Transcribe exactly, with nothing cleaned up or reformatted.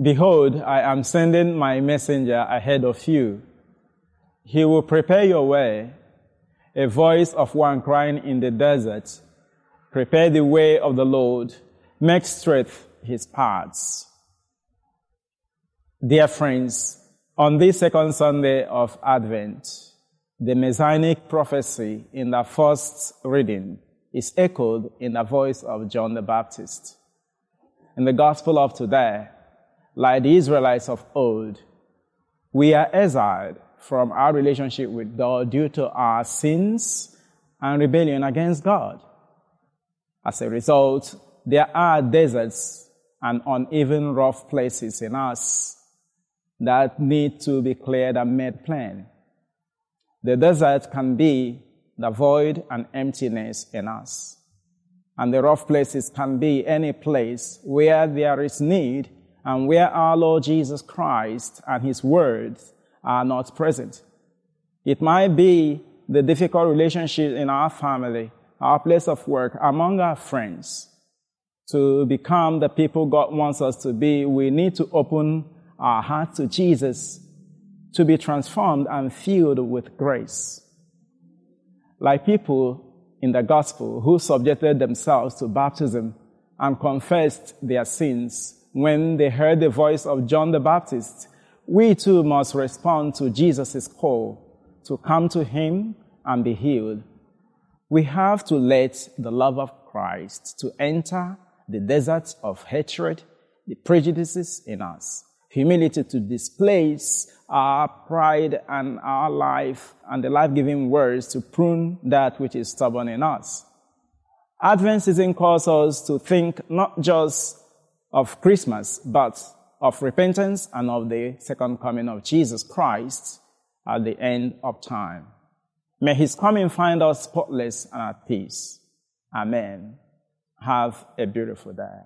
Behold, I am sending my messenger ahead of you. He will prepare your way, a voice of one crying in the desert, prepare the way of the Lord, make straight his paths. Dear friends, on this second Sunday of Advent, the Messianic prophecy in the first reading is echoed in the voice of John the Baptist. In the gospel of today, like the Israelites of old, we are exiled from our relationship with God due to our sins and rebellion against God. As a result, there are deserts and uneven rough places in us that need to be cleared and made plain. The desert can be the void and emptiness in us. And the rough places can be any place where there is need and where our Lord Jesus Christ and his words are not present. It might be the difficult relationship in our family, our place of work, among our friends. To become the people God wants us to be, we need to open our heart to Jesus to be transformed and filled with grace. Like people in the gospel who subjected themselves to baptism and confessed their sins when they heard the voice of John the Baptist, we too must respond to Jesus' call to come to him and be healed. We have to let the love of Christ to enter the desert of hatred, the prejudices in us, humility to displace our pride and our life, and the life-giving words to prune that which is stubborn in us. Advent season calls us to think not just of Christmas, but of repentance and of the second coming of Jesus Christ at the end of time. May his coming find us spotless and at peace. Amen. Have a beautiful day.